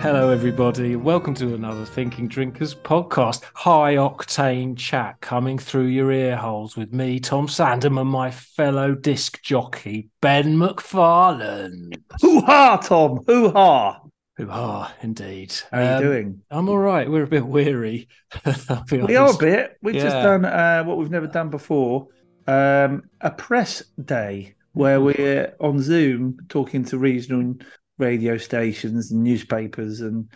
Hello, everybody. Welcome to another Thinking Drinkers podcast. High octane chat coming through your ear holes with me, Tom Sandham, and my fellow disc jockey, Ben McFarlane. Hoo ha, Tom! Hoo ha! Hoo ha, indeed. How are you doing? I'm all right. We're a bit weary. We are a bit. We've just done what we've never done before, a press day where we're on Zoom talking to regional radio stations and newspapers and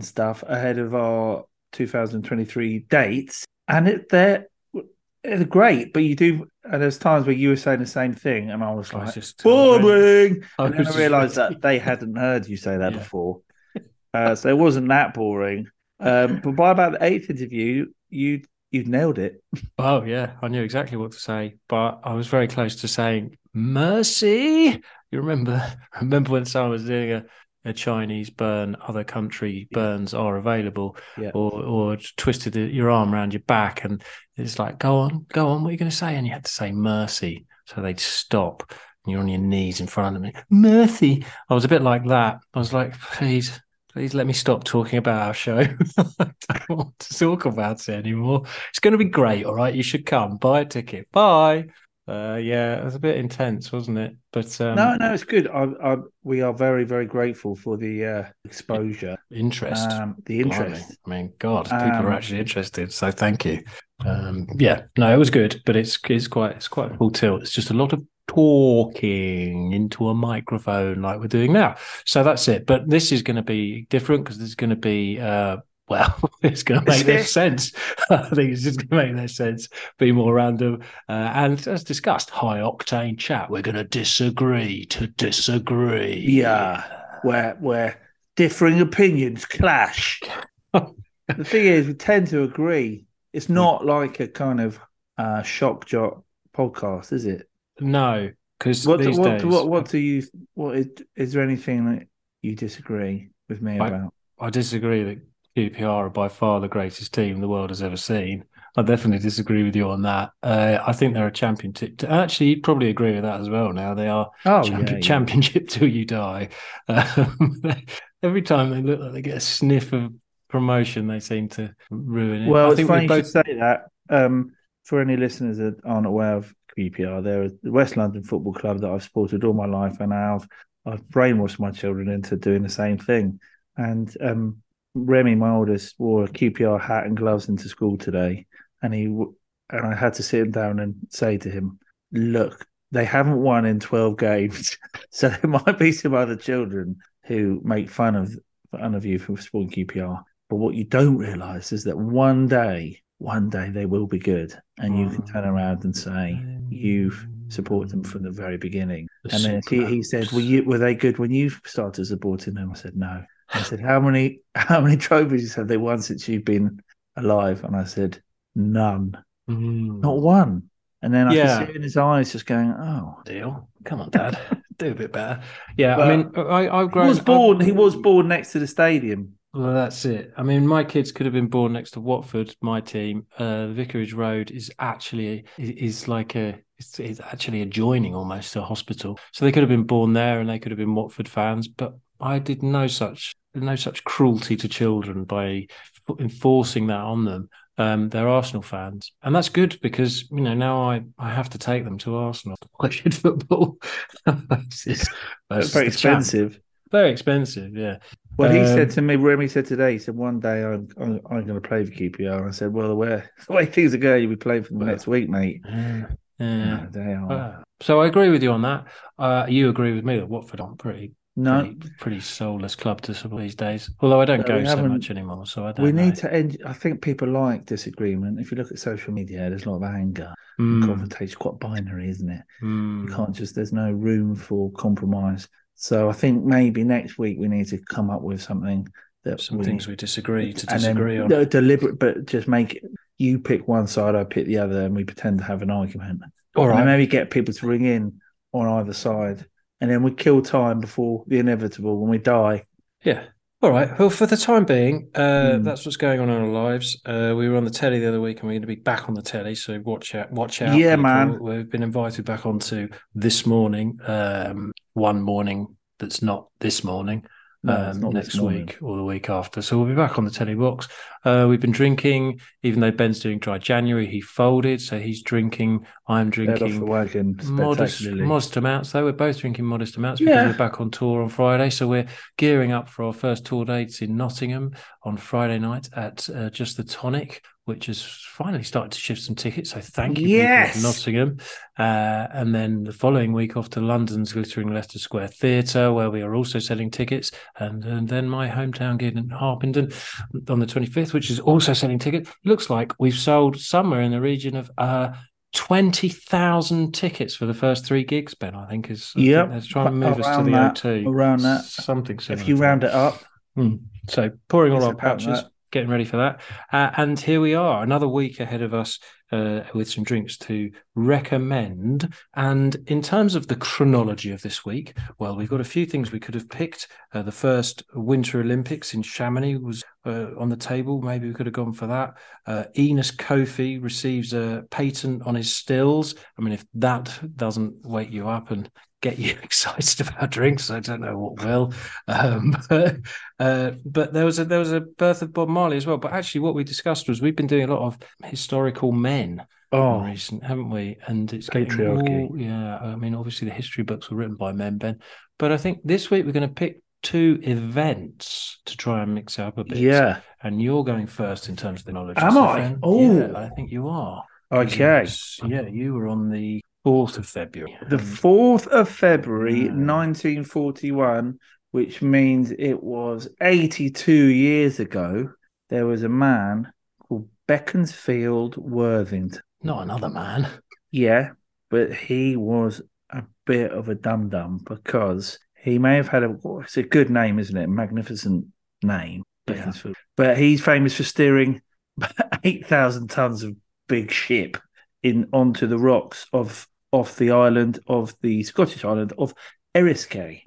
stuff ahead of our 2023 dates, and they're great. But you do, and there's times where you were saying the same thing, and I was like, boring. And then I realised that they hadn't heard you say that before, so it wasn't that boring. But by about the eighth interview, you'd nailed it. Oh yeah, I knew exactly what to say, but I was very close to saying mercy. You remember when someone was doing a Chinese burn, other country burns are available, or twisted your arm around your back, and it's like, go on, what are you going to say? And you had to say mercy, so they'd stop, and you're on your knees in front of them. Mercy. I was a bit like that. I was like, please let me stop talking about our show. I don't want to talk about it anymore. It's going to be great, all right? You should come, buy a ticket, bye. It was a bit intense, wasn't it? But no, it's good. We are very, very grateful for the exposure, interest, the interest. Blimey. I mean, God, people are actually interested. So thank you. It was good, but it's quite a full tilt. It's just a lot of talking into a microphone like we're doing now. So that's it. But this is going to be different because there's going to be it's going to make less sense. I think it's just going to make less sense, be more random. And as discussed, high-octane chat. We're going to disagree to disagree. Yeah, where differing opinions clash. The thing is, we tend to agree. It's not like a kind of shock jock podcast, is it? No, because these days... Is there anything that you disagree with me about? I disagree that QPR are by far the greatest team the world has ever seen. I definitely disagree with you on that. I think they're a championship. Actually, you'd probably agree with that as well now. They are championship till you die. Every time they look like they get a sniff of promotion, they seem to ruin it. Well, I think we both say that. For any listeners that aren't aware of QPR, they're the West London Football Club that I've supported all my life, and I've brainwashed my children into doing the same thing. And Remy, my oldest, wore a QPR hat and gloves into school today, and I had to sit him down and say to him, look, they haven't won in 12 games, so there might be some other children who make fun of you for supporting QPR. But what you don't realise is that one day they will be good, and you can turn around and say you've supported them from the very beginning. And then he said, were they good when you started supporting them? I said, no. I said, how many trophies have they won since you've been alive? And I said, none. Not one. And then I could see in his eyes just going, oh. Deal. Come on, Dad. Do a bit better. Yeah, but I mean, I've grown... He was born next to the stadium. Well, that's it. I mean, my kids could have been born next to Watford, my team. Vicarage Road is actually it's actually adjoining almost to a hospital. So they could have been born there and they could have been Watford fans, but I did no such cruelty to children by enforcing that on them. They're Arsenal fans, and that's good because now I have to take them to Arsenal to watch football. That's very expensive. Very expensive, yeah. Well, he said to me, Remy said today, he said, one day I'm going to play for QPR. I said, well, the way things are going, you'll be playing for them next week, mate. Yeah. So I agree with you on that. You agree with me that Watford aren't pretty soulless club to support these days. Although I don't go so much anymore, so I don't. We need to end. I think people like disagreement. If you look at social media, there's a lot of anger. Confrontation, quite binary, isn't it? You can't just. There's no room for compromise. So I think maybe next week we need to come up with something that things we disagree to disagree on. Deliberate, but just make it. You pick one side, I pick the other, and we pretend to have an argument. All right. And maybe get people to ring in on either side. And then we kill time before the inevitable when we die. Yeah. All right. Well, for the time being, that's what's going on in our lives. We were on the telly the other week, and we're going to be back on the telly. So watch out. Yeah, people. Man. We've been invited back onto this morning, one morning that's not this morning. next week or the week after. So we'll be back on the Telly Box. We've been drinking, even though Ben's doing dry January, he folded, so he's drinking. I'm drinking modest amounts, though. We're both drinking modest amounts because we're back on tour on Friday. So we're gearing up for our first tour dates in Nottingham on Friday night at just the Tonic, which has finally started to shift some tickets. So thank you, people of Nottingham. And then the following week off to London's glittering Leicester Square Theatre, where we are also selling tickets. And then my hometown gig in Harpenden on the 25th, which is also selling tickets. Looks like we've sold somewhere in the region of 20,000 tickets for the first three gigs, Ben, I think. They're trying to move us to the O2. Around that. Something similar. If you round it up. So pouring all our pouches. Getting ready for that. And here we are, another week ahead of us with some drinks to recommend. And in terms of the chronology of this week, well, we've got a few things we could have picked. The first Winter Olympics in Chamonix was on the table. Maybe we could have gone for that. Enos Kofi receives a patent on his stills. I mean, if that doesn't wake you up and get you excited about drinks, I don't know what will. But there was a birth of Bob Marley as well. But actually, what we discussed was we've been doing a lot of historical men. Recent, haven't we? And it's patriarchy. I mean, obviously the history books were written by men, Ben. But I think this week we're going to pick two events to try and mix up a bit. Yeah. And you're going first in terms of the knowledge. Am I? Friend. Oh, yeah, I think you are. Okay. Yeah, you were on the 4th of February. The 4th of February, 1941, which means it was 82 years ago, there was a man called Beaconsfield Worthington. Not another man. Yeah, but he was a bit of a dum-dum because he may have had it's a good name, isn't it? A magnificent name, Beaconsfield. Yeah. But he's famous for steering 8,000 tons of big ship onto the rocks off the island of the Scottish island of Eriskay.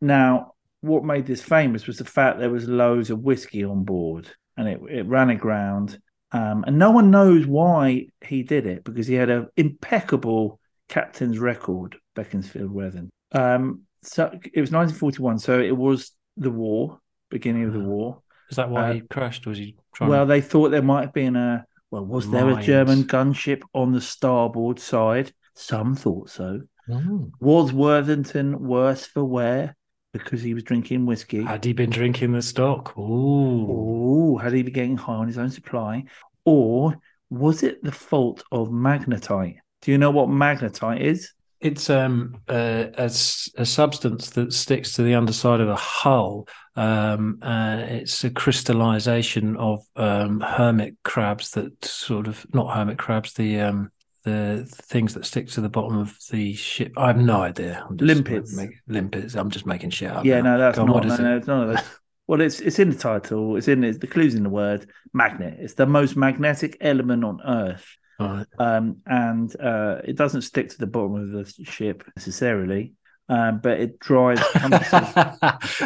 Now, what made this famous was the fact there was loads of whiskey on board, and it ran aground. And no one knows why he did it, because he had an impeccable captain's record, Beaconsfield Worthington. So it was 1941, so it was the war, beginning of the war. Is that why he crashed? Was he trying? Well, they thought there might have been a. Well, was there a German gunship on the starboard side? Some thought so. Was Worthington worse for wear because he was drinking whiskey? Had he been drinking the stock? Ooh, had he been getting high on his own supply? Or was it the fault of magnetite? Do you know what magnetite is? It's a substance that sticks to the underside of a hull. It's a crystallization of hermit crabs that sort of, not hermit crabs, the things that stick to the bottom of the ship. I have no idea. Limpets. I'm just making shit up. Yeah, now. It's none of those. Well, it's in the title. It's the clue's in the word magnet. It's the most magnetic element on Earth. Right. It doesn't stick to the bottom of the ship necessarily, but it drives compasses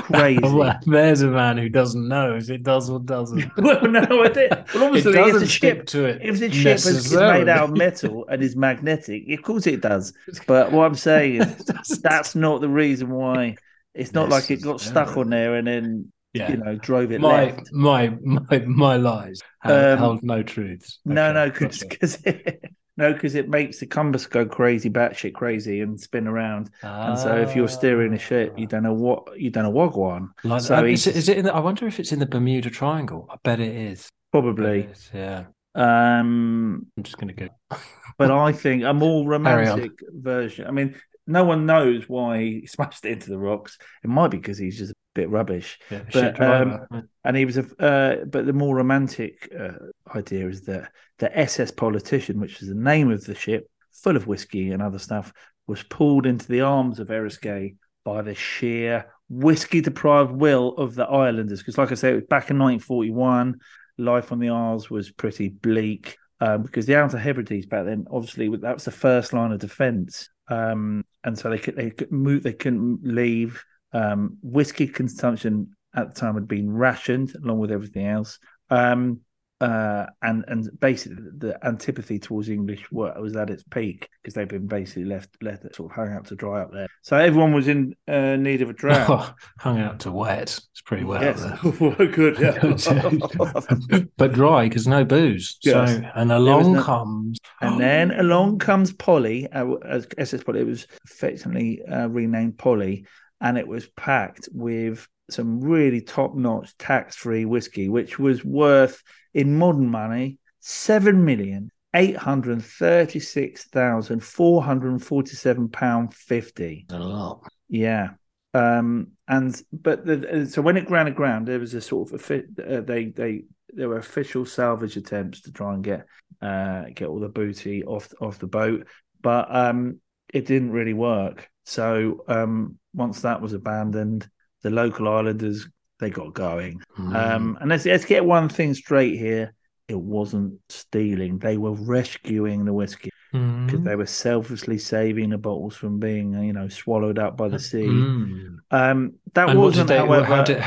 crazy. Well, there's a man who doesn't know if it does or doesn't. Well, no, I did. Well, obviously, if the ship to it, if the ship is made out of metal and is magnetic, of course it does. But what I'm saying is that's not the reason why. It's not like it got stuck on there and then. Yeah. Drove it left. My lies held no truths. Okay. Because it makes the compass go crazy, batshit crazy, and spin around. And so, if you're steering a ship, you don't know what go on. Like, so is it? I wonder if it's in the Bermuda Triangle. I bet it is. Probably. It is, yeah. I'm just going to go. But I think a more romantic version. I mean, no one knows why he smashed it into the rocks. It might be because he's just a bit rubbish. Yeah, but he was but the more romantic idea is that the SS Politician, which is the name of the ship, full of whiskey and other stuff, was pulled into the arms of Eriskay by the sheer whiskey-deprived will of the islanders. Because, like I say, it was back in 1941. Life on the Isles was pretty bleak because the Outer Hebrides back then, obviously, that was the first line of defence. And so they could move. They couldn't leave. Whiskey consumption at the time had been rationed, along with everything else. And basically the antipathy towards English work was at its peak because they've been basically left sort of hung out to dry up there. So everyone was in need of a drown. Oh, hung out to wet. It's pretty wet out there. Good. Yeah. But dry because no booze. Yes. So and then along comes Polly, as SS Polly. It was effectively renamed Polly, and it was packed with some really top-notch tax-free whiskey, which was worth, in modern money, £7,836,447.50. A lot. Yeah. So when it ground, there was a sort of there were official salvage attempts to try and get all the booty off the boat, but it didn't really work. So once that was abandoned, the local islanders, they got going. And let's get one thing straight here. It wasn't stealing. They were rescuing the whiskey because they were selflessly saving the bottles from being, swallowed up by the sea. How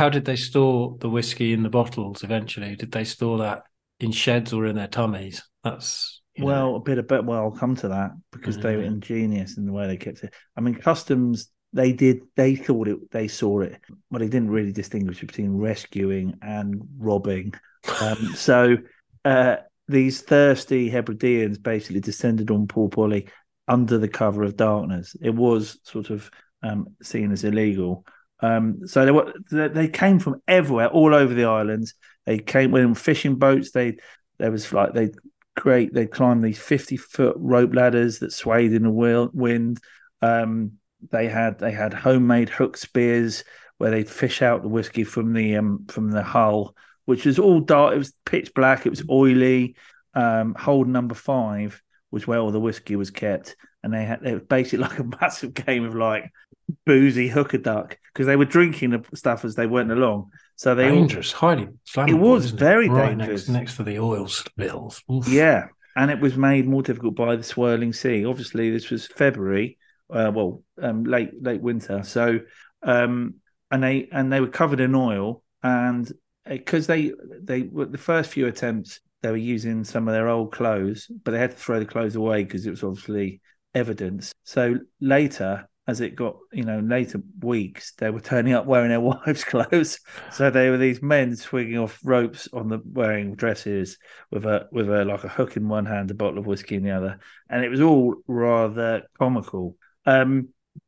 did they store the whiskey in the bottles eventually? Did they store that in sheds or in their tummies? I'll come to that because they were ingenious in the way they kept it. I mean, customs... They saw it, but they didn't really distinguish between rescuing and robbing. So these thirsty Hebrideans basically descended on poor Polly under the cover of darkness. It was sort of seen as illegal. So they came from everywhere, all over the islands. They came with fishing boats. They climbed these 50-foot rope ladders that swayed in the wind. They had homemade hook spears where they'd fish out the whiskey from the hull, which was all dark. It was pitch black. It was oily. Hold number 5 was where all the whiskey was kept, and it was basically like a massive game of boozy hooker duck because they were drinking the stuff as they went along. So dangerous, highly flammable. It was very dangerous next to the oil spills. Oof. Yeah, and it was made more difficult by the swirling sea. Obviously, this was February. Late winter. So, and they were covered in oil, and because they were the first few attempts, they were using some of their old clothes, but they had to throw the clothes away because it was obviously evidence. So later, as it got later weeks, they were turning up wearing their wives' clothes. So they were these men swinging off ropes wearing dresses with a hook in one hand, a bottle of whiskey in the other, and it was all rather comical. There's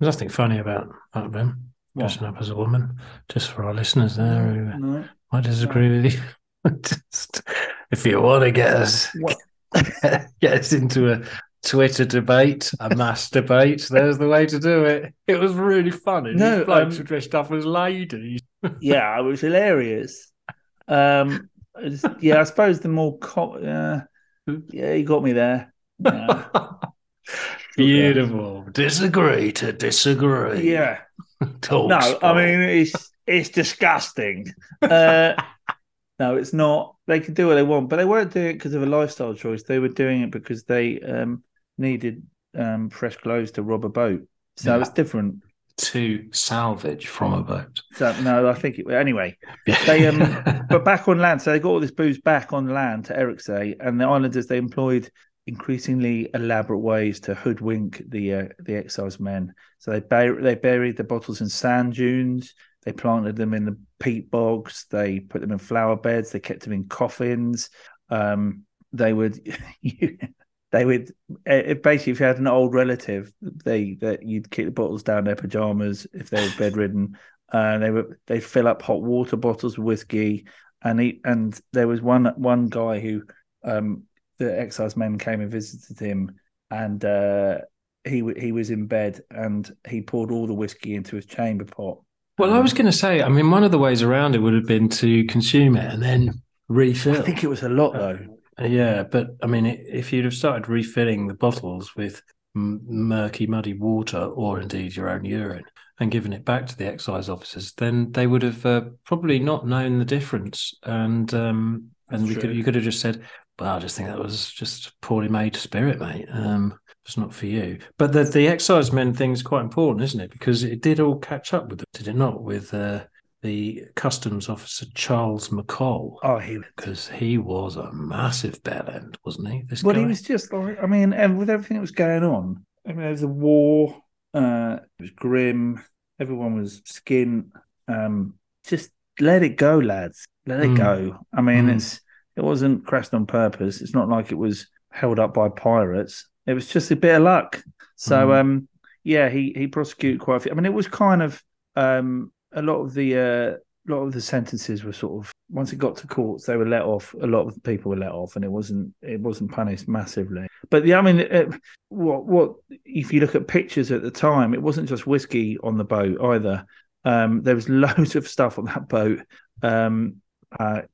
nothing funny about that, Ben. Dressing up as a woman, just for our listeners there who might disagree with you. Just, if you want to get us into a Twitter debate, a mass debate, there's the way to do it. It was really funny. No, these blokes were dressed up as ladies. Yeah, it was hilarious. I suppose the more... you got me there. Yeah. Beautiful. Disagree to disagree. Yeah. Talk sport. I mean, it's disgusting. No, it's not. They can do what they want, but they weren't doing it because of a lifestyle choice. They were doing it because they needed fresh clothes to rob a boat. So it's different. To salvage from a boat. But back on land. So they got all this booze back on land to Eriskay, and the islanders, they employed increasingly elaborate ways to hoodwink the excise men. So they buried the bottles in sand dunes. They planted them in the peat bogs. They put them in flower beds. They kept them in coffins. Basically, if you had an old relative, you'd keep the bottles down their pajamas if they were bedridden. They'd fill up hot water bottles with whiskey, and there was one guy who. The excise men came and visited him, and he was in bed, and he poured all the whiskey into his chamber pot. Well, I was going to say, I mean, one of the ways around it would have been to consume it and then refill. I think it was a lot, though. Yeah, but, I mean, if you'd have started refilling the bottles with murky, muddy water or, indeed, your own urine and given it back to the excise officers, then they would have probably not known the difference. And you could have just said... Well, I just think that was just poorly made spirit, mate. It's not for you. But the excise men thing is quite important, isn't it? Because it did all catch up with them, did it not? With the customs officer Charles McColl. Oh, he, because he was a massive bellend, wasn't he? This guy? He was just like, I mean, and with everything that was going on, I mean, there was a war. It was grim. Everyone was skint. Just let it go, lads. Let it go. I mean, it wasn't crashed on purpose. It's not like it was held up by pirates. It was just a bit of luck. So, yeah, he prosecuted quite a few. I mean, it was kind of a lot of the sentences were sort of, once it got to courts, they were let off. A lot of people were let off, and it wasn't punished massively. But yeah, I mean, what if you look at pictures at the time? It wasn't just whiskey on the boat either. There was loads of stuff on that boat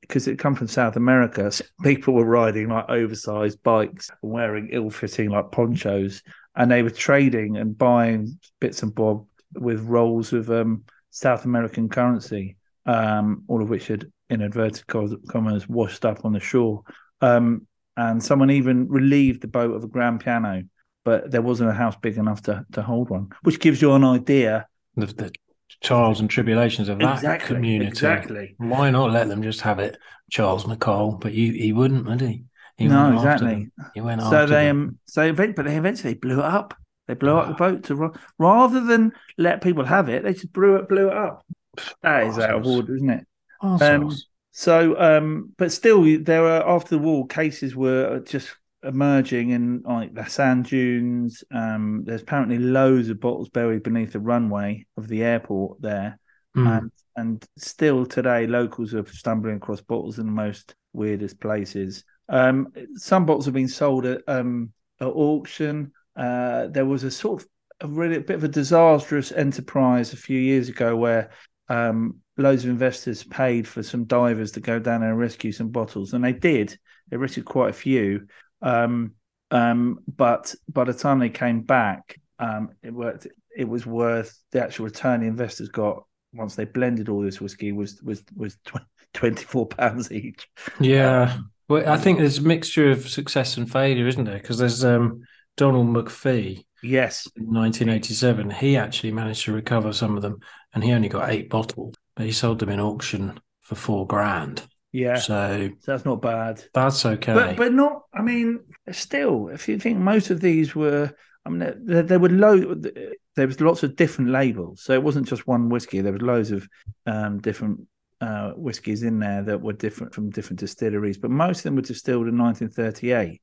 because it come from South America. So people were riding like oversized bikes, wearing ill-fitting like ponchos, and they were trading and buying bits and bob with rolls of South American currency, all of which had, in inverted commas, washed up on the shore. And someone even relieved the boat of a grand piano, but there wasn't a house big enough to hold one, which gives you an idea of the trials and tribulations of that community. Exactly. Why not let them just have it, Charles McColl? But he wouldn't, would he? No, exactly. He went after them. But they eventually blew it up. They blew up the boat rather than let people have it. They just blew it up. That is out of order, isn't it? But still, there were, after the war, cases were just emerging in like the sand dunes. There's apparently loads of bottles buried beneath the runway of the airport there, and still today locals are stumbling across bottles in the most weirdest places. Some bottles have been sold at auction. There was a sort of a bit of a disastrous enterprise a few years ago where loads of investors paid for some divers to go down there and rescue some bottles, and they did. They rescued quite a few. But by the time they came back, it was worth the actual return the investors got once they blended all this whiskey was £24 each. Yeah, well, I think there's a mixture of success and failure, isn't there? Because there's Donald McPhee. Yes, in 1987, he actually managed to recover some of them, and he only got 8 bottles, but he sold them in auction for £4,000. Yeah, so that's not bad. That's okay, but not. I mean, still, if you think most of these were, I mean, there was lots of different labels, so it wasn't just one whiskey. There was loads of different whiskies in there that were different from different distilleries, but most of them were distilled in 1938.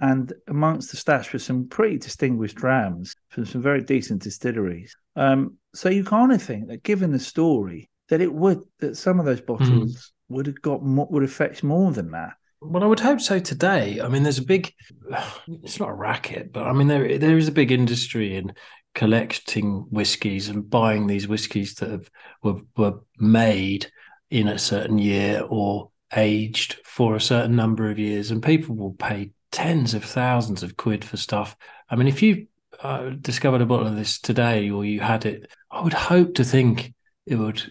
And amongst the stash were some pretty distinguished drams from some very decent distilleries. So you kind of think that, given the story, that some of those bottles would have fetched more than that. Well, I would hope so today. I mean, there's a big, it's not a racket, but I mean, there is a big industry in collecting whiskies and buying these whiskies that were made in a certain year or aged for a certain number of years, and people will pay tens of thousands of quid for stuff. I mean, if you discovered a bottle of this today, or you had it, I would hope to think it would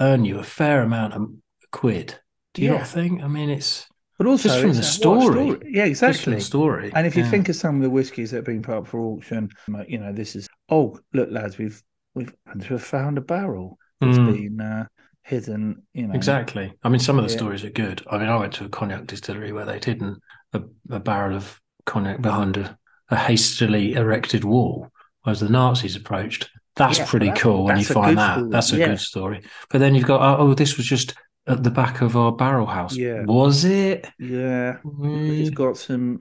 earn you a fair amount of quid. Do you not think? I mean, it's, but also just from the story. Yeah, exactly. Just from the story. And if you think of some of the whiskies that have been put up for auction, you know, this is, oh, look, lads, we've found a barrel that's been hidden, you know. Exactly. I mean, some of the stories are good. I mean, I went to a cognac distillery where they'd hidden a barrel of cognac behind a hastily erected wall as the Nazis approached. That's pretty cool when you find that. Story. That's a good story. But then you've got, oh, this was just at the back of our barrel house. Yeah. Was it? Yeah. Mm.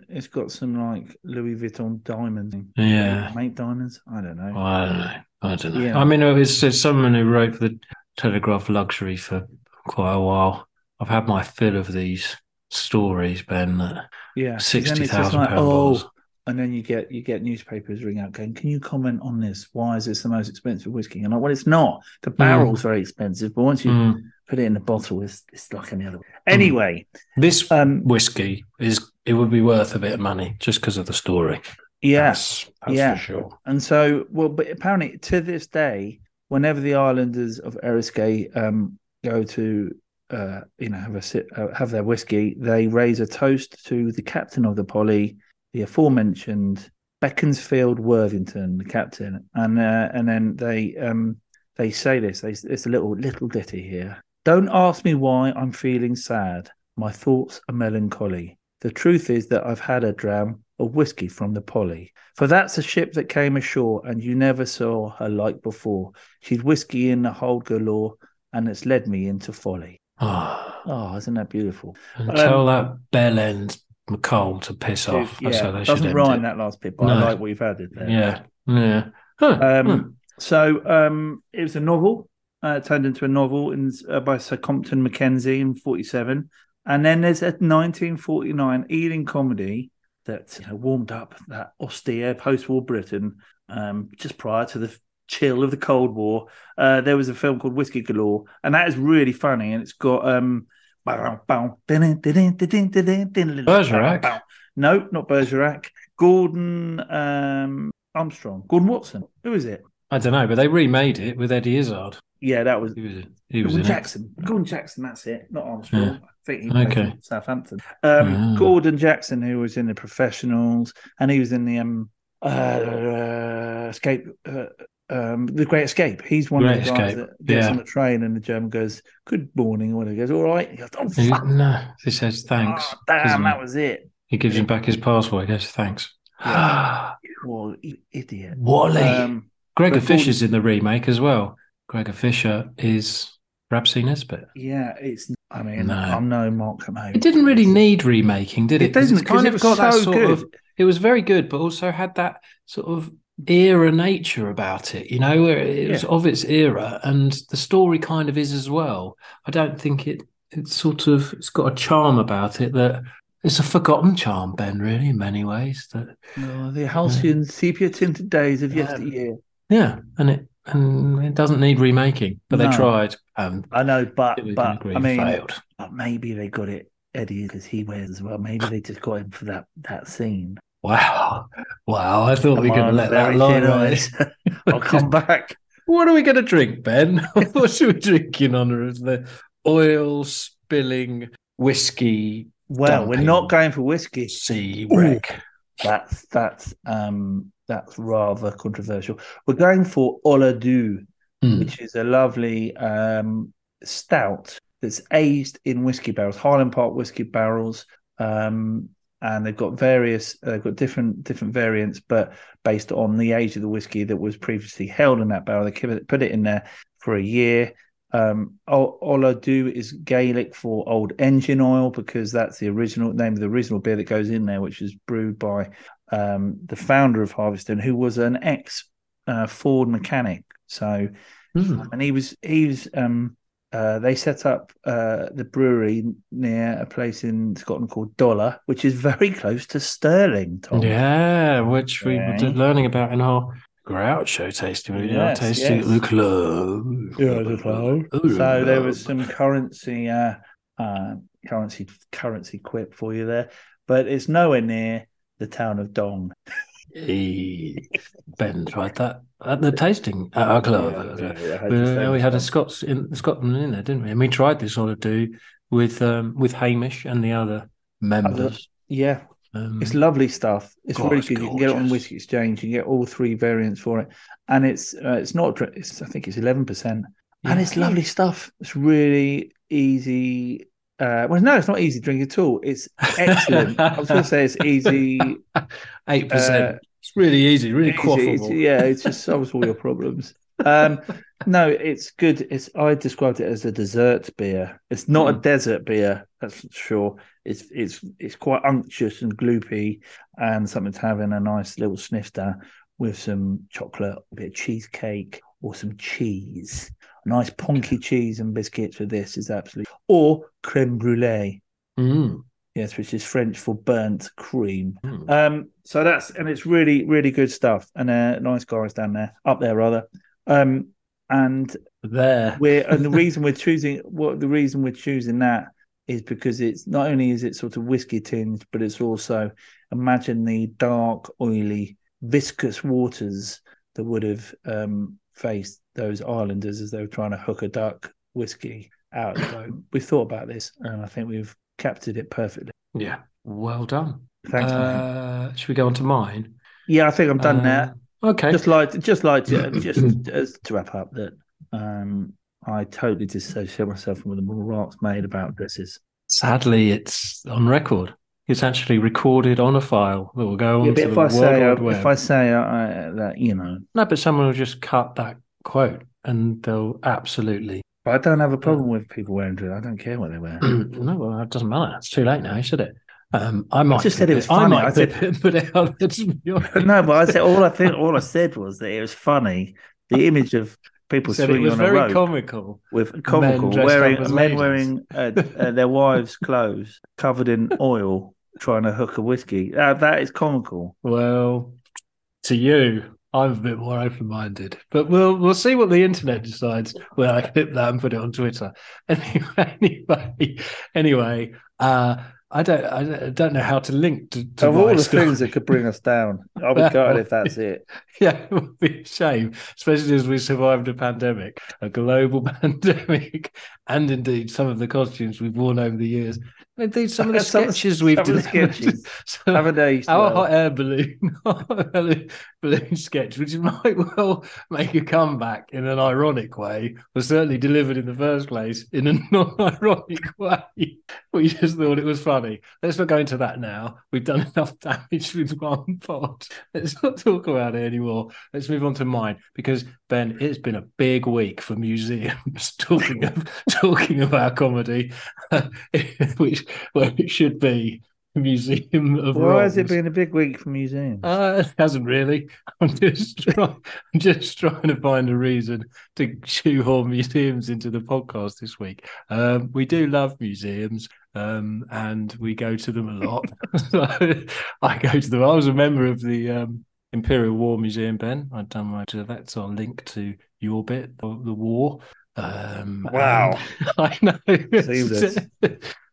It's got some like Louis Vuitton diamonds. Yeah. Make diamonds? I don't know. Well, I don't know. Yeah. I mean, it's someone who wrote for the Telegraph Luxury for quite a while. I've had my fill of these stories, Ben. Yeah. 60,000 like, pounds. Oh. And then you get newspapers ring out going, can you comment on this? Why is this the most expensive whiskey? And I'm like, well, it's not. The barrel's very expensive, but once you put it in the bottle, it's like any other one. Anyway. This whiskey, it would be worth a bit of money just because of the story. Yes. That's for sure. And so, but apparently to this day, whenever the islanders of Eriskay go to have their whiskey, they raise a toast to the captain of the Polly, the aforementioned Beaconsfield Worthington, the captain, and then they They say this. It's a little ditty here. Don't ask me why I'm feeling sad. My thoughts are melancholy. The truth is that I've had a dram of whiskey from the Polly. For that's a ship that came ashore, and you never saw her like before. She'd whiskey in the hold galore, and it's led me into folly. Oh, isn't that beautiful? And tell that bell end McColl to piss off. That's how they should end it. Doesn't rhyme that last bit, but no. I like what you've added there. Yeah. So it was a novel, turned into a novel by Sir Compton Mackenzie in 1947. And then there's a 1949 Ealing comedy that warmed up that austere post-war Britain just prior to the chill of the Cold War. There was a film called Whiskey Galore, and that is really funny, and it's got... Bergerac? No, not Bergerac. Gordon Armstrong. Gordon Watson. Who is it? I don't know, but they remade it with Eddie Izzard. Yeah, that was... He was Gordon Jackson. Gordon Jackson, that's it. Not Armstrong. Yeah. Okay. Southampton. Gordon Jackson, who was in the Professionals, and he was in the Great Escape. He's one of the guys that gets on the train, and the German goes, "Good morning," or he goes, "All right." He goes, "Oh, fuck." No, he says, "Thanks." Oh, damn, that was it. He gives him back his passport. He goes, "Thanks." Well, you idiot, Wally. Gregor Fisher's in the remake as well. Gregor Fisher is Rapsy Nesbitt. Yeah, it's. I mean, no. I'm no Mark Hamill. It didn't really need remaking, did it? It doesn't, because it was got so that sort good. Of. It was very good, but also had that sort of era nature about it, where it was of its era, and the story kind of is as well. I don't think it's got a charm about it that it's a forgotten charm, Ben. Really, in many ways, that the halcyon sepia tinted days of yesteryear. Yeah, and it doesn't need remaking, but they tried. I know, but I mean, failed. But maybe they got it, Eddie, because he wears as well. Maybe they just got him for that scene. Wow! I thought we could let that lie. I'll come back. What are we going to drink, Ben? What should we drink in honour of the oil spilling whiskey? Well, we're not going for whiskey. Sea wreck. That's rather controversial. We're going for Ola Dubh, which is a lovely stout that's aged in whiskey barrels, Highland Park whiskey barrels, and they've got different variants, but based on the age of the whiskey that was previously held in that barrel, they put it in there for a year. Ola Dubh is Gaelic for old engine oil, because that's the original name of the original beer that goes in there, which is brewed by the founder of Harveston, who was an ex-Ford mechanic. So, and they set up the brewery near a place in Scotland called Dollar, which is very close to Stirling, Tom. Yeah, which we were learning about in our Grout show tasting. We tasting at the club. Yeah, the club. So there was some currency quip for you there, but it's nowhere near the town of Dong. Ben tried that at the tasting at our club. We had a Scotsman in there, didn't we? And we tried this Ola Dubh with Hamish and the other members. Yeah, it's lovely stuff. It's really good. You can get it on Whisky Exchange. You can get all three variants for it, and I think it's 11%, and it's lovely stuff. It's really easy. Well, no, it's not easy drink at all. It's excellent. I was going to say it's easy. 8%. It's really easy, really quaffable. It just solves all your problems. No, it's good. I described it as a dessert beer. It's not a desert beer, that's for sure. It's quite unctuous and gloopy, and something to have in a nice little sniff down with some chocolate, a bit of cheesecake, or some cheese. Nice ponky cheese and biscuits with this is absolutely... Or creme brulee. Yes, which is French for burnt cream. So that's... And it's really, really good stuff. And nice guys down there. Up there, rather. The reason we're choosing that is because it's... Not only is it sort of whiskey tinged, but it's also... Imagine the dark, oily, viscous waters that would have faced those islanders as they were trying to hook a duck whiskey out. So we thought about this, and I think we've captured it perfectly. Yeah, well done. Thanks. Should we go on to mine? Yeah, I think I'm done now. Okay. Just to wrap up that I totally disassociate myself from the remarks made about dresses. Sadly, it's on record. It's actually recorded on a file that will go on to the World Wide Web. If I say that, you know... No, but someone will just cut that quote and they'll absolutely... But I don't have a problem with people wearing dresses. I don't care what they wear. No, well, it doesn't matter. It's too late now, should it? I just said it was funny. I might put it out. No, but all I said was that it was funny. The image of people sitting on a road comical, with comical men wearing their wives' clothes covered in oil, trying to hook a whiskey. That is comical. Well, to you, I'm a bit more open-minded, but we'll see what the internet decides. Well, I clip that and put it on Twitter. Anyway. I don't know how to link to of all the story. Things that could bring us down. I'll be gutted if that's it. Yeah, it would be a shame, especially as we survived a pandemic, a global pandemic, and indeed some of the costumes we've worn over the years. Indeed, some of the sketches we've done. Our hot air balloon sketch, which might well make a comeback in an ironic way, was certainly delivered in the first place in a non-ironic way. We just thought it was funny. Let's not go into that now. We've done enough damage with one pod. Let's not talk about it anymore. Let's move on to mine, because Ben, it's been a big week for museums talking about comedy, where it should be a museum of wrongs. Why has it been a big week for museums? It hasn't really. I'm just trying to find a reason to shoehorn museums into the podcast this week. We do love museums. And we go to them a lot. So I go to them. I was a member of the Imperial War Museum, Ben. I'd done my to that's our link to your bit of the war. Wow. I know.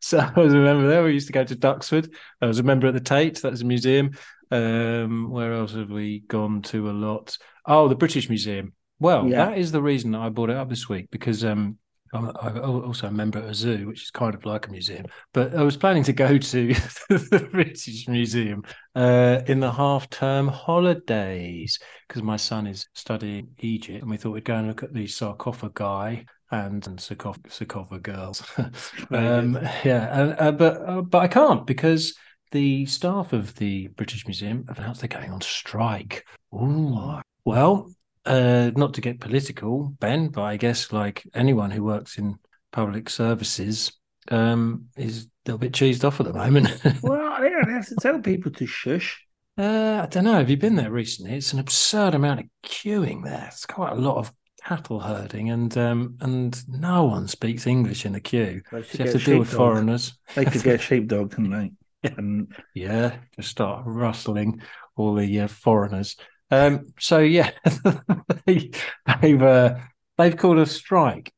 So I was a member there. We used to go to Duxford. I was a member at the Tate. That's a museum. Where else have we gone to a lot? Oh, the British Museum. Well, yeah. That is the reason I brought it up this week, because I'm also a member at a zoo, which is kind of like a museum. But I was planning to go to the British Museum in the half-term holidays, because my son is studying Egypt, and we thought we'd go and look at the sarcophagi and sarcophagi girls. But I can't, because the staff of the British Museum have announced they're going on strike. Ooh. Well... not to get political, Ben, but I guess like anyone who works in public services is a little bit cheesed off at the moment. Well, they don't have to tell people to shush. I don't know. Have you been there recently? It's an absurd amount of queuing there. It's quite a lot of cattle herding, and no one speaks English in the queue. You have to deal with foreigners. They could get sheepdog, couldn't they? Yeah, just start rustling all the foreigners. They've called a strike.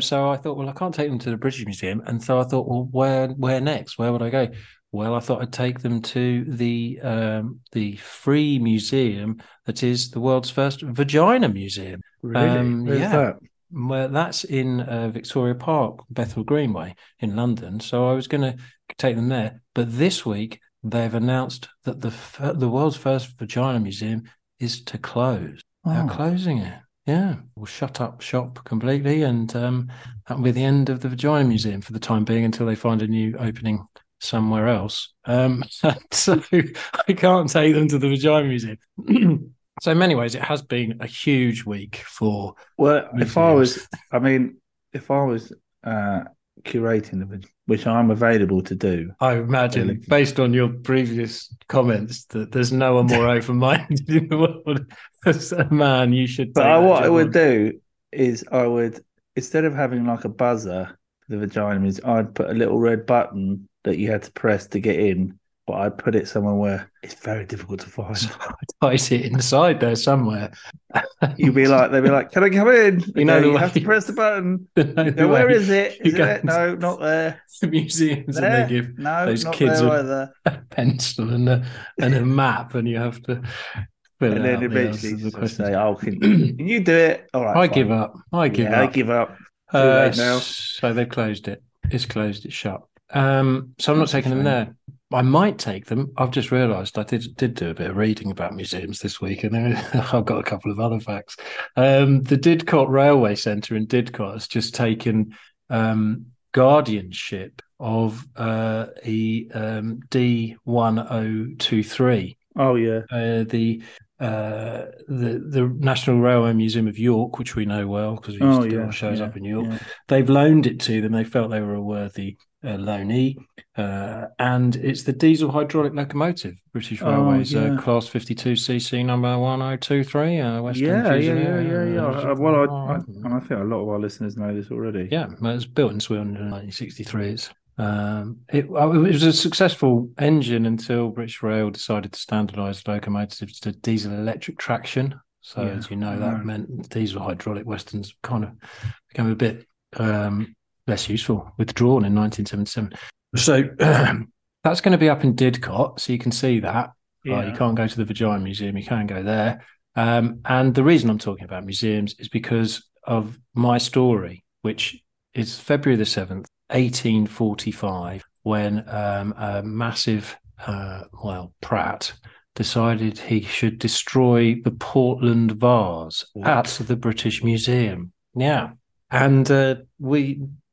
So I thought, well, I can't take them to the British Museum, and so I thought, well, where next? Where would I go? Well, I thought I'd take them to the free museum that is the world's first vagina museum. Really? Where's that? Well, that's in Victoria Park, Bethnal Greenway in London. So I was going to take them there, but this week they've announced that the world's first vagina museum is to close. Oh. They're closing it. Yeah. We'll shut up shop completely, and that'll be the end of the Vagina Museum for the time being until they find a new opening somewhere else. So I can't take them to the Vagina Museum. So in many ways, it has been a huge week for... Well, museums. If I was curating them, which I'm available to do. I imagine, based on your previous comments, that there's no one more open-minded in the world. So, man, you should. But what I would do is I would, instead of having like a buzzer for the vagina, is I'd put a little red button that you had to press to get in, but I'd put it somewhere where it's very difficult to find. So I see it inside there somewhere. They'd be like, can I come in? You have to press the button. Where is it? Is it? No, not there. The museums there? And they give those kids a pencil and a map, and you have to fill and it then out eventually the say, oh, can you do it? All right. I give up. Too late now. So they've closed it. It's closed. It's shut. So I'm not taking them there. I might take them. I've just realised I did do a bit of reading about museums this week, and I've got a couple of other facts. The Didcot Railway Centre in Didcot has just taken guardianship of the D1023. Oh yeah, the National Railway Museum of York, which we know well because we used to do shows up in York. Yeah. They've loaned it to them. They felt they were a worthy loanee, and it's the diesel hydraulic locomotive, British Railways, class 52cc number 1023. Western Well, I think a lot of our listeners know this already. Yeah, well, it was built in Sweden in 1963. It was a successful engine until British Rail decided to standardise locomotives to diesel electric traction. So, as you know, that meant diesel hydraulic Westerns kind of became a bit less useful, withdrawn in 1977. So that's going to be up in Didcot, so you can see that. Yeah. You can't go to the Vagina Museum, you can go there. And the reason I'm talking about museums is because of my story, which is February the 7th, 1845, when a massive, Pratt decided he should destroy the Portland vase at the British Museum. Yeah. And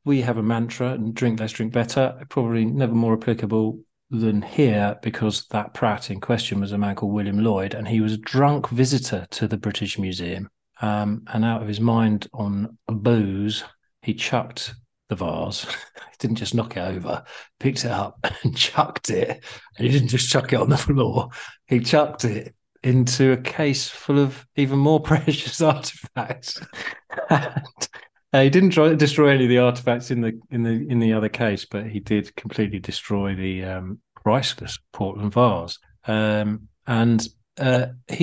we have a mantra, and drink less, drink better, probably never more applicable than here, because that Pratt in question was a man called William Lloyd, and he was a drunk visitor to the British Museum. And out of his mind on booze, he chucked the vase. He didn't just knock it over, picked it up and chucked it. And he didn't just chuck it on the floor. He chucked it into a case full of even more precious artifacts. He didn't try to destroy any of the artifacts in the other case, but he did completely destroy the priceless Portland vase. He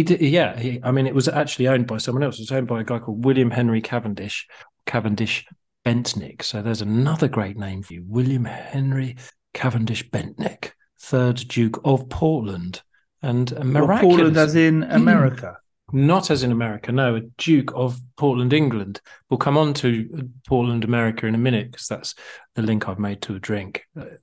did, it was actually owned by someone else. It was owned by a guy called William Henry Cavendish Bentnick. So there's another great name for you, William Henry Cavendish Bentnick, 3rd Duke of Portland, and a miraculous. Portland, as in America. Not as in America, no, a Duke of Portland, England. We'll come on to Portland, America in a minute, because that's the link I've made to a drink. But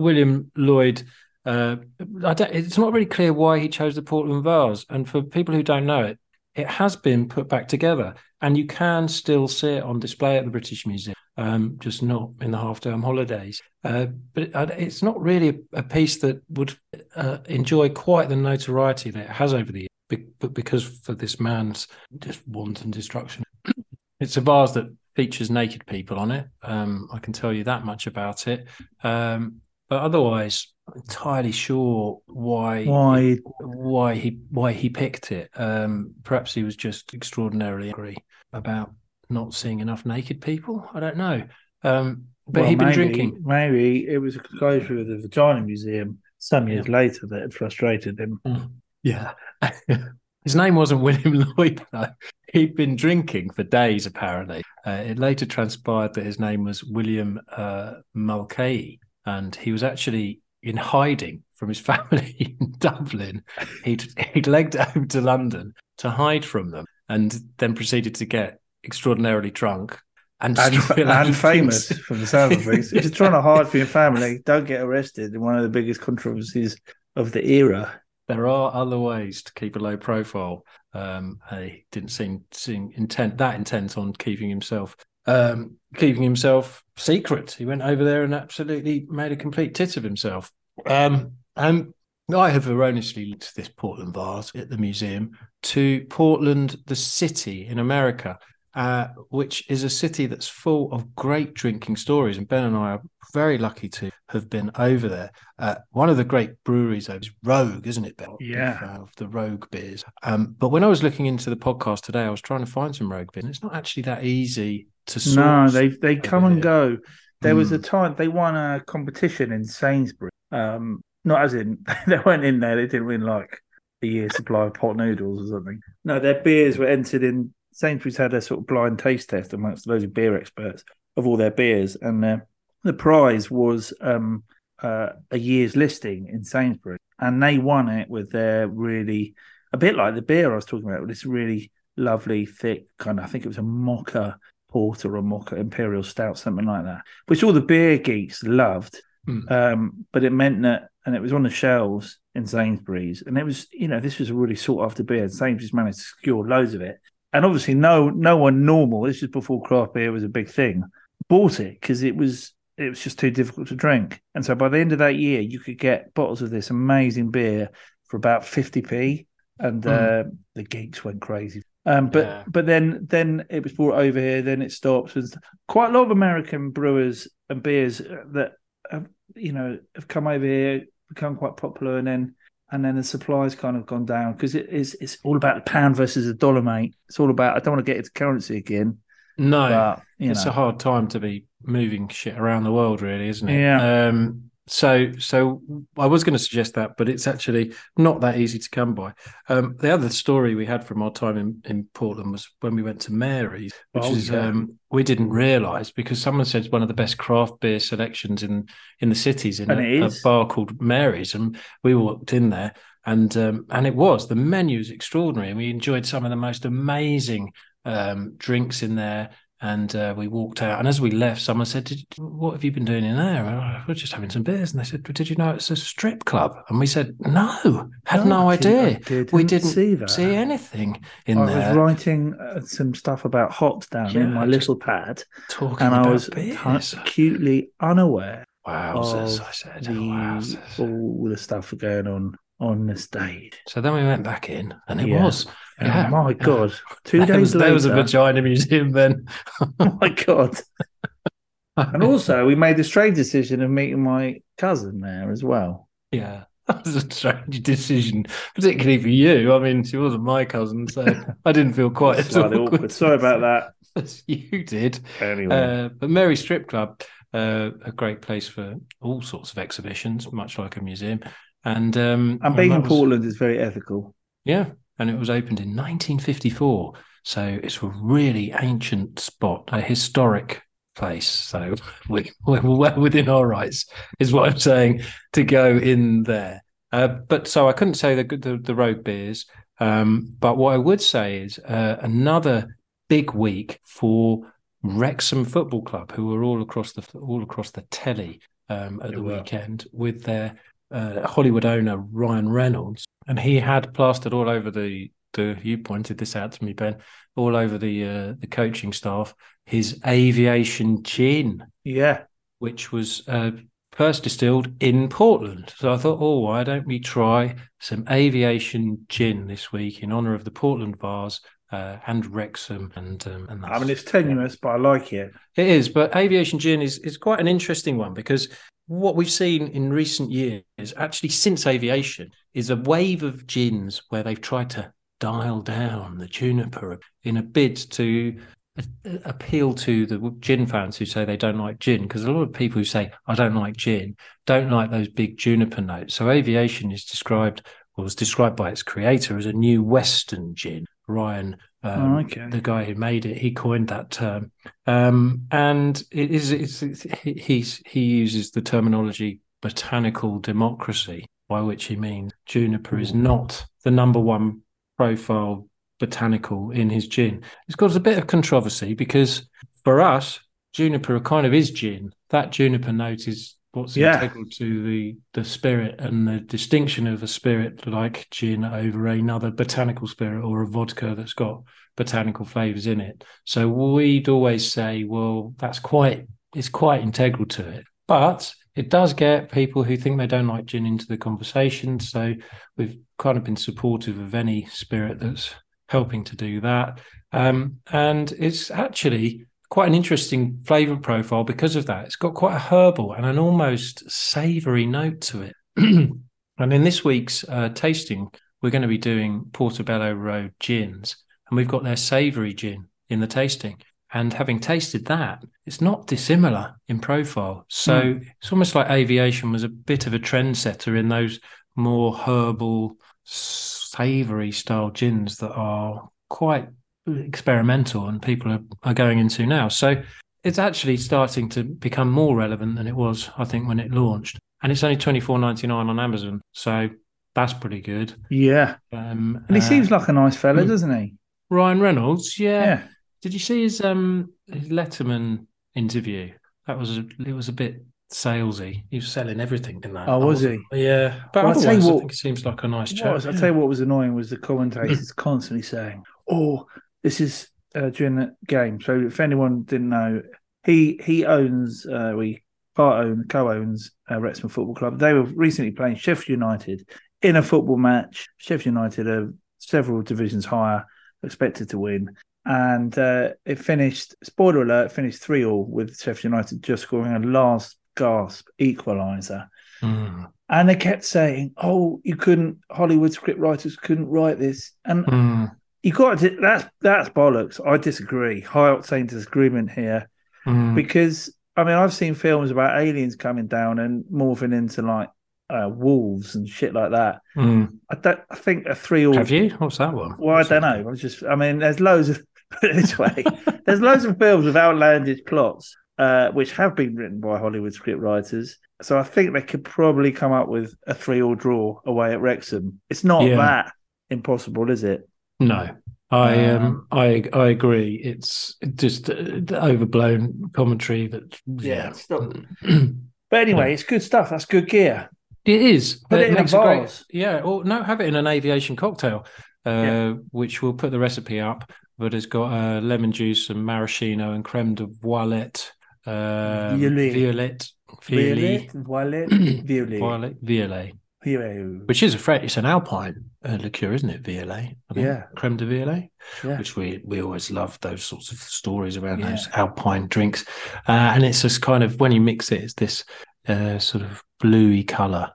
William Lloyd, it's not really clear why he chose the Portland vase. And for people who don't know it, it has been put back together, and you can still see it on display at the British Museum, just not in the half-term holidays. But it's not really a piece that would enjoy quite the notoriety that it has over the years, but because for this man's just wanton destruction. It's a vase that features naked people on it. I can tell you that much about it. But otherwise, I'm entirely sure why he picked it. Perhaps he was just extraordinarily angry about not seeing enough naked people. I don't know. He'd been drinking. Maybe it was a closure of the Vagina Museum some years later that had frustrated him. Yeah. His name wasn't William Lloyd, though. He'd been drinking for days, apparently. It later transpired that his name was William Mulcahy, and he was actually in hiding from his family in Dublin. He'd legged it home to London to hide from them, and then proceeded to get extraordinarily drunk and famous from the sound of things. If you're trying to hide from your family, don't get arrested in one of the biggest controversies of the era. There are other ways to keep a low profile. He didn't seem intent on keeping himself secret. He went over there and absolutely made a complete tit of himself. And I have erroneously linked this Portland vase at the museum to Portland, the city in America, which is a city that's full of great drinking stories. And Ben and I are very lucky to have been over there. One of the great breweries over is Rogue, isn't it, Ben? Yeah. Of the Rogue beers. But when I was looking into the podcast today, I was trying to find some Rogue beers. And it's not actually that easy to source. No, they come and go. There was a time they won a competition in Sainsbury's. Not as in, they weren't in there. They didn't win like a year's supply of pot noodles or something. No, their beers were entered in. Sainsbury's had a sort of blind taste test amongst those beer experts of all their beers. And the prize was a year's listing in Sainsbury's. And they won it with their really, a bit like the beer I was talking about, with this really lovely, thick kind of, I think it was a mocha porter or mocha, imperial stout, something like that, which all the beer geeks loved. But it meant that, and it was on the shelves in Sainsbury's, and it was, you know, this was a really sought after beer, and Sainsbury's managed to secure loads of it. And obviously, no one normal, this was before craft beer was a big thing, bought it because it was just too difficult to drink. And so by the end of that year, you could get bottles of this amazing beer for about 50p, and the geeks went crazy. But then it was brought over here, then it stopped. And quite a lot of American brewers and beers that have come over here, become quite popular, and then the supply's kind of gone down because it's all about the pound versus the dollar, mate. It's all about, I don't want to get into currency again. No, but, it's a hard time to be moving shit around the world, really, isn't it? Yeah. So I was going to suggest that, but it's actually not that easy to come by. The other story we had from our time in Portland was when we went to Mary's, which we didn't realise, because someone said it's one of the best craft beer selections in the cities in a bar called Mary's. And we walked in there and it was, the menu's extraordinary. And we enjoyed some of the most amazing drinks in there. And we walked out, and as we left, someone said, what have you been doing in there? We're just having some beers. And they said, well, did you know it's a strip club? And we said, no, had no idea. We didn't see anything in there. I was writing some stuff about hops down in my little pad, talking about beers. I was acutely unaware of all the stuff going on the stage. So then we went back in, and it was... Yeah. Oh my God. 2 days later. There was a vagina museum then. Oh my God. And also, we made the strange decision of meeting my cousin there as well. Yeah. That was a strange decision, particularly for you. I mean, she wasn't my cousin, so I didn't feel quite as awkward. Sorry about that. As you did. Anyway. But Mary's Strip Club, a great place for all sorts of exhibitions, much like a museum. And being in Portland is very ethical. Yeah. And it was opened in 1954, so it's a really ancient spot, a historic place. So we're well within our rights, is what I'm saying, to go in there. But so I couldn't say the road beers, but what I would say is another big week for Wrexham Football Club, who were all across the telly at the weekend with their Hollywood owner Ryan Reynolds. And he had plastered all over the you pointed this out to me, Ben, all over the coaching staff, his Aviation gin. Yeah. Which was first distilled in Portland. So I thought, oh, why don't we try some Aviation gin this week in honour of the Portland Vars and Wrexham. And I mean, it's tenuous, but I like it. It is, but Aviation gin is quite an interesting one, because what we've seen in recent years, actually since Aviation, is a wave of gins where they've tried to dial down the juniper in a bid to appeal to the gin fans who say they don't like gin, because a lot of people who say, I don't like gin, don't like those big juniper notes. So Aviation was described by its creator as a new Western gin. Ryan, the guy who made it, he coined that term, and he uses the terminology botanical democracy, by which he means juniper is not the number one profile botanical in his gin. It's caused a bit of controversy, because for us, juniper kind of is gin. That juniper note is what's integral to the spirit, and the distinction of a spirit like gin over another botanical spirit or a vodka that's got botanical flavours in it. So we'd always say, well, it's quite integral to it. But it does get people who think they don't like gin into the conversation. So we've kind of been supportive of any spirit that's helping to do that. And it's actually quite an interesting flavour profile because of that. It's got quite a herbal and an almost savoury note to it. And in this week's tasting, we're going to be doing Portobello Road gins, and we've got their savoury gin in the tasting. And having tasted that, it's not dissimilar in profile. So it's almost like Aviation was a bit of a trendsetter in those more herbal, savoury style gins that are quite experimental and people are going into now. So it's actually starting to become more relevant than it was, I think, when it launched. And it's only $24.99 on Amazon. So that's pretty good. Yeah. And he seems like a nice fella, doesn't he? Ryan Reynolds, yeah. Did you see his Letterman interview? It was a bit salesy. He was selling everything in that. Oh, was he? Yeah, but well, otherwise, I think it seems like a nice chat. I tell you what was annoying was the commentators constantly saying, "Oh, this is during that game." So if anyone didn't know, he owns co-owns Wrexham Football Club. They were recently playing Sheffield United in a football match. Sheffield United are several divisions higher, expected to win. And it finished, spoiler alert, finished 3-3 with Sheffield United just scoring a last gasp equaliser. Mm. And they kept saying, "Oh, Hollywood script writers couldn't write this." And you got to, that's bollocks. I disagree. High octane disagreement here. Mm. Because, I mean, I've seen films about aliens coming down and morphing into like wolves and shit like that. Mm. I think a 3-3. Have you? What's that one? Well, I don't know. There's loads of. Put it this way, there's loads of films with outlandish plots, which have been written by Hollywood script writers. So I think they could probably come up with a 3-3 draw away at Wrexham. It's not that impossible, is it? No, I agree. It's just the overblown commentary. That stop. But anyway, it's good stuff. That's good gear. It is. Put it in a bars. Yeah, or no, have it in an aviation cocktail, which we'll put the recipe up, but it's got lemon juice and maraschino and creme de voilette, violet, which is a French, it's an Alpine liqueur, isn't it? Violet. I mean, creme de violet, which we always love those sorts of stories around those Alpine drinks. And it's just kind of, when you mix it, it's this sort of bluey colour,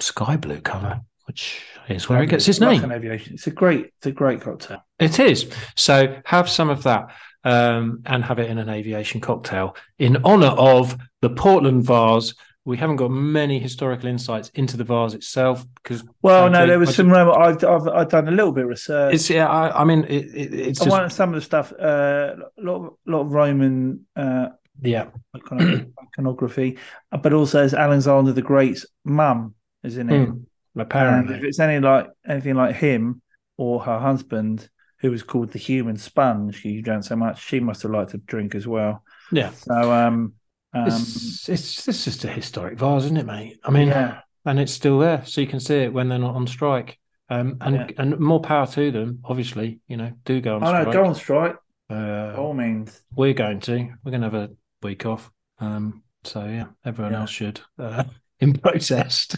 sky blue colour, which is where it gets its name. It's a great cocktail. It is. So have some of that and have it in an aviation cocktail in honour of the Portland Vase. We haven't got many historical insights into the vase itself because. Well, no, there was some rumour. I've done a little bit of research. I wanted some of the stuff. A lot of Roman. Iconography, but also as Alexander the Great's mum is in it. Apparently, and if it's anything like him or her husband, who was called the Human Sponge, who you drank so much, she must have liked to drink as well. Yeah. So it's just a historic vase, isn't it, mate? I mean, and it's still there, so you can see it when they're not on strike. And more power to them, obviously. You know, do go on strike. Go on strike. By all means, we're going to have a week off. So everyone else should in protest.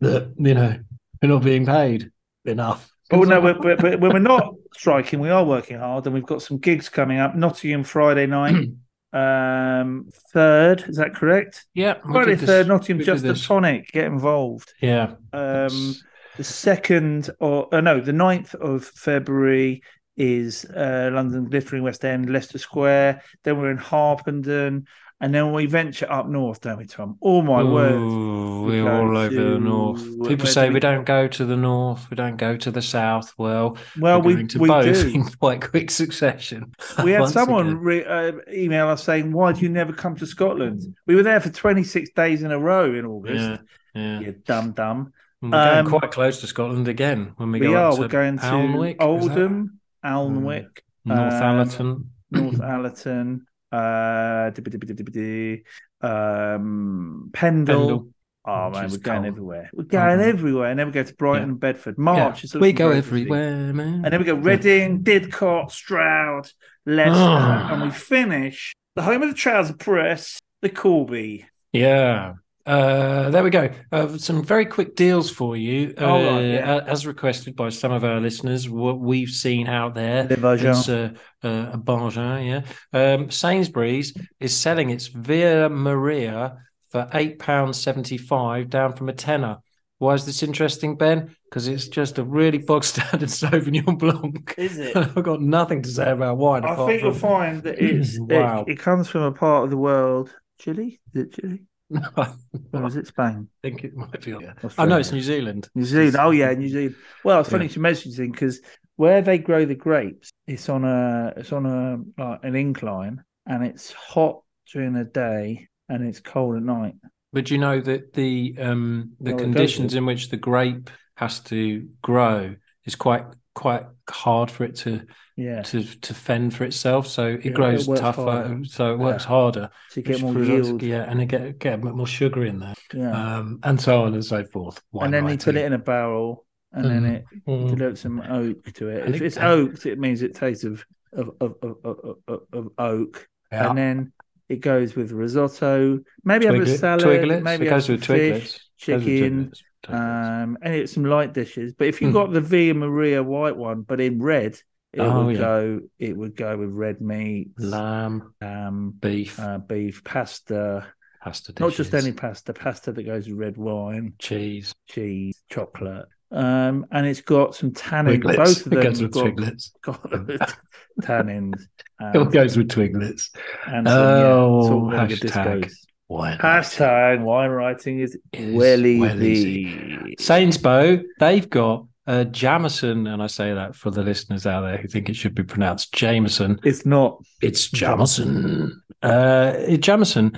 That we're not being paid enough. Oh no, when we're not striking, we are working hard, and we've got some gigs coming up. Nottingham Friday night, 3rd. Is that correct? Yeah, Friday 3rd. Nottingham, just the Tonic. Get involved. Yeah. The 9th of February is London Glittering West End, Leicester Square. Then we're in Harpenden. And then we venture up north, don't we, Tom? Oh, my word. We're all over the north. People say we don't go to the north, we don't go to the south. Well we're going to both in quite quick succession. We had someone email us saying, "Why do you never come to Scotland?" We were there for 26 days in a row in August. Yeah. You dumb. And we're going quite close to Scotland again when we're going to Alnwick, Oldham, Alnwick, North Allerton. Pendle. Oh man, we're going everywhere. We're going everywhere, and then we go to Brighton and Bedford. March is we go everywhere, man. And then we go Reading, Didcot, Stroud, Leicester, and we finish the home of the Trouser Press, the Corby. Yeah. There we go. Some very quick deals for you, as requested by some of our listeners. What we've seen out there, it's a bargain. Sainsbury's is selling its Via Maria for £8.75, down from a tenner. Why is this interesting, Ben? Because it's just a really bog standard Sauvignon Blanc. Is it? I've got nothing to say about wine. I think you'll find that it comes from a part of the world. Chile? Is it Chile? Or is it Spain? I think it might be. Oh, no, it's New Zealand. New Zealand. Well, it's funny you mention this thing because where they grow the grapes, it's on an incline, and it's hot during the day and it's cold at night. But you know that the conditions in which the grape has to grow is quite quite hard for it to fend for itself. So it grows tougher, harder. So it works harder. So you get more yield. And it get a bit more sugar in there. Yeah. And so on and so forth. Wine and then they put it in a barrel and then it develops some oak to it. If it's oak, it means it tastes of oak. Yeah. And then it goes with risotto, maybe have a salad, maybe it goes with fish, chicken, and it's some light dishes. But if you got the Via Maria white one, but in red, it would go with red meat, lamb, beef, pasta dishes. Not just any pasta that goes with red wine, cheese, chocolate. And it's got some tannins. Twiglets. Both of them got tannins. It goes with twiglets. And hashtag wine. Hashtag wine writing is well easy. Sainsbury, they've got Jamison, and I say that for the listeners out there who think it should be pronounced Jameson. It's not. It's Jamison. Jamison.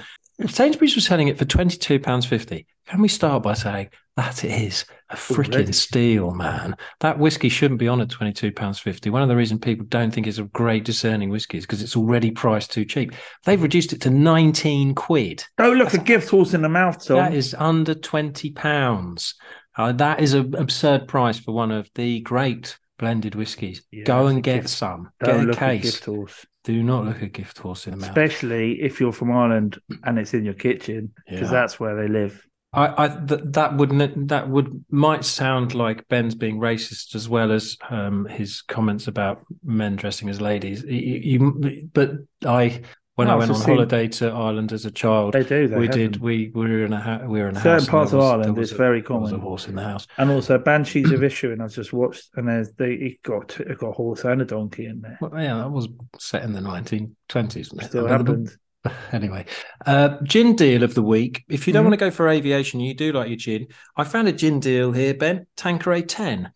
Sainsbury's was selling it for £22.50. Can we start by saying that is a freaking steal, man? That whiskey shouldn't be on at £22.50. One of the reasons people don't think it's a great discerning whiskey is because it's already priced too cheap. They've reduced it to 19 quid. Oh, look, a gift horse in the mouth, Tom. That is under £20. That is an absurd price for one of the great blended whiskies. Yeah, go and get some. Don't get a case. Gift horse. Do not look a gift horse in the mouth. Especially if you're from Ireland and it's in your kitchen, because that's where they live. That might sound like Ben's being racist as well as his comments about men dressing as ladies. I went on holiday to Ireland as a child, we were in a certain house. Certain parts of Ireland is very common. There was a horse in the house, and also Banshees of Inisherin. I just watched, and it got a horse and a donkey in there. Well, yeah, that was set in the 1920s. Still happened. Anyway, gin deal of the week. If you don't want to go for aviation, you do like your gin. I found a gin deal here, Ben. Tanqueray 10,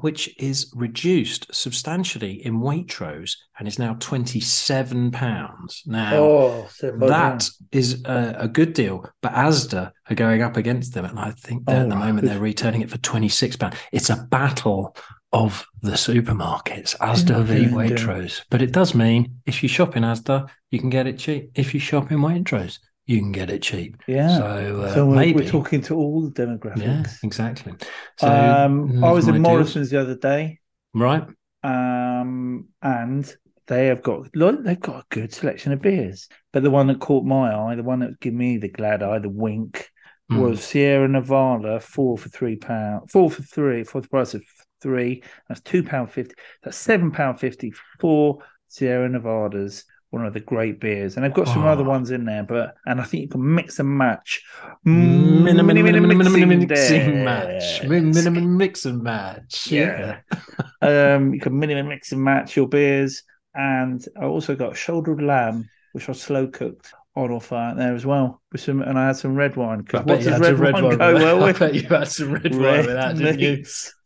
which is reduced substantially in Waitrose and is now £27. Now, that is a good deal, but Asda are going up against them, and I think at the moment they're returning it for £26. It's a battle of the supermarkets, Asda v Waitrose. But it does mean if you shop in Asda, you can get it cheap. If you shop in Waitrose, you can get it cheap. Yeah. So we're talking to all the demographics. Yeah, exactly. So I was in Morrison's the other day. Right. And they have got a good selection of beers. But the one that caught my eye, the one that gave me the glad eye, the wink, was Sierra Nevada, four for the price of £3. That's £2.50. That's £7.50 for Sierra Nevadas, one of the great beers. And they've got some other ones in there, and I think you can mix and match. Minimum mix and match. Yeah. You can minimum mix and match your beers. And I also got shouldered lamb, which I slow cooked, on offer there as well, and I had some red wine. Because what does red wine go well with? I bet you had some red wine with that, didn't you?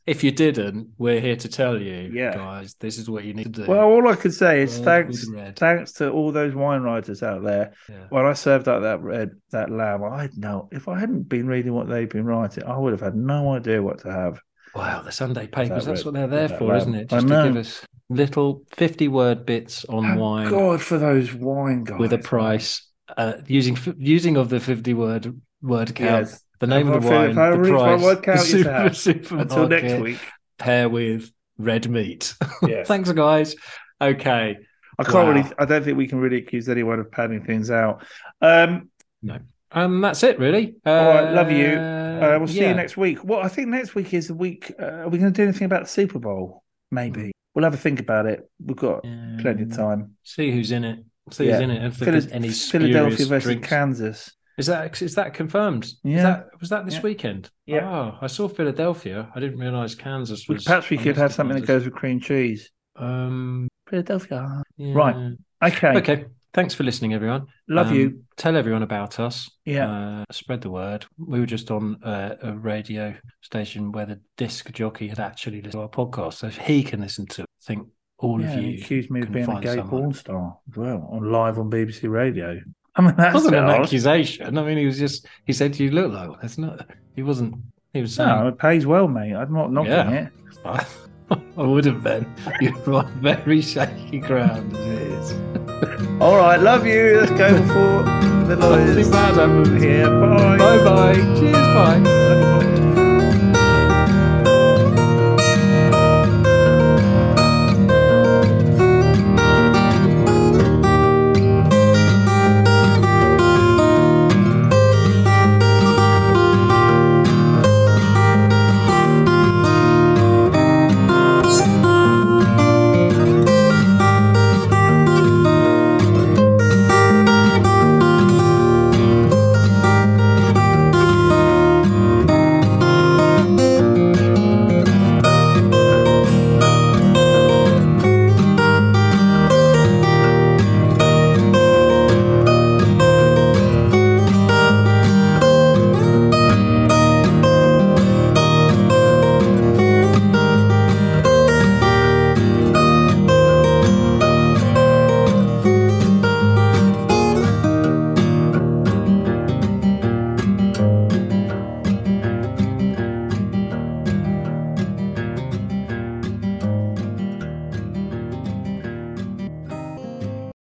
If you didn't, we're here to tell you, guys, this is what you need to do. Well, all I could say is thanks to all those wine writers out there. Yeah. When I served up that lamb, if I hadn't been reading what they've been writing, I would have had no idea what to have. Wow, the Sunday papers, that's what they're there for, isn't it? Just to give us little 50-word bits on wine. God, for those wine guys. With a price, using of the 50-word word count. Yes. The name of the wine, the price, until next week. Pair with red meat. Yes. Thanks, guys. Okay. I don't think we can really accuse anyone of padding things out. No. That's it, really. All right, love you. We'll see you next week. Well, I think next week is the week. Are we going to do anything about the Super Bowl? Maybe. We'll have a think about it. We've got plenty of time. See who's in it. See who's in it. If there's any Philadelphia versus Kansas. Is that confirmed? Yeah. Was that this weekend? Yeah. Oh, I saw Philadelphia. I didn't realise Kansas was. Perhaps we could have something that goes with cream cheese. Philadelphia. Yeah. Right. Okay. Okay. Thanks for listening, everyone. Love you. Tell everyone about us. Yeah. Spread the word. We were just on a radio station where the disc jockey had actually listened to our podcast. So if he can listen to it, I think all of you. He accused me of being a gay porn star as well, on live on BBC Radio. I mean, that wasn't an accusation. I mean, he said you look like one. It's not. He wasn't. He was saying, it pays well, mate. I'm not knocking it. I would have been. You're on very shaky ground as it is. All right, love you. Let's go for the lawyers. Not too bad. I'm over here. Bye. Bye bye. Cheers. Bye.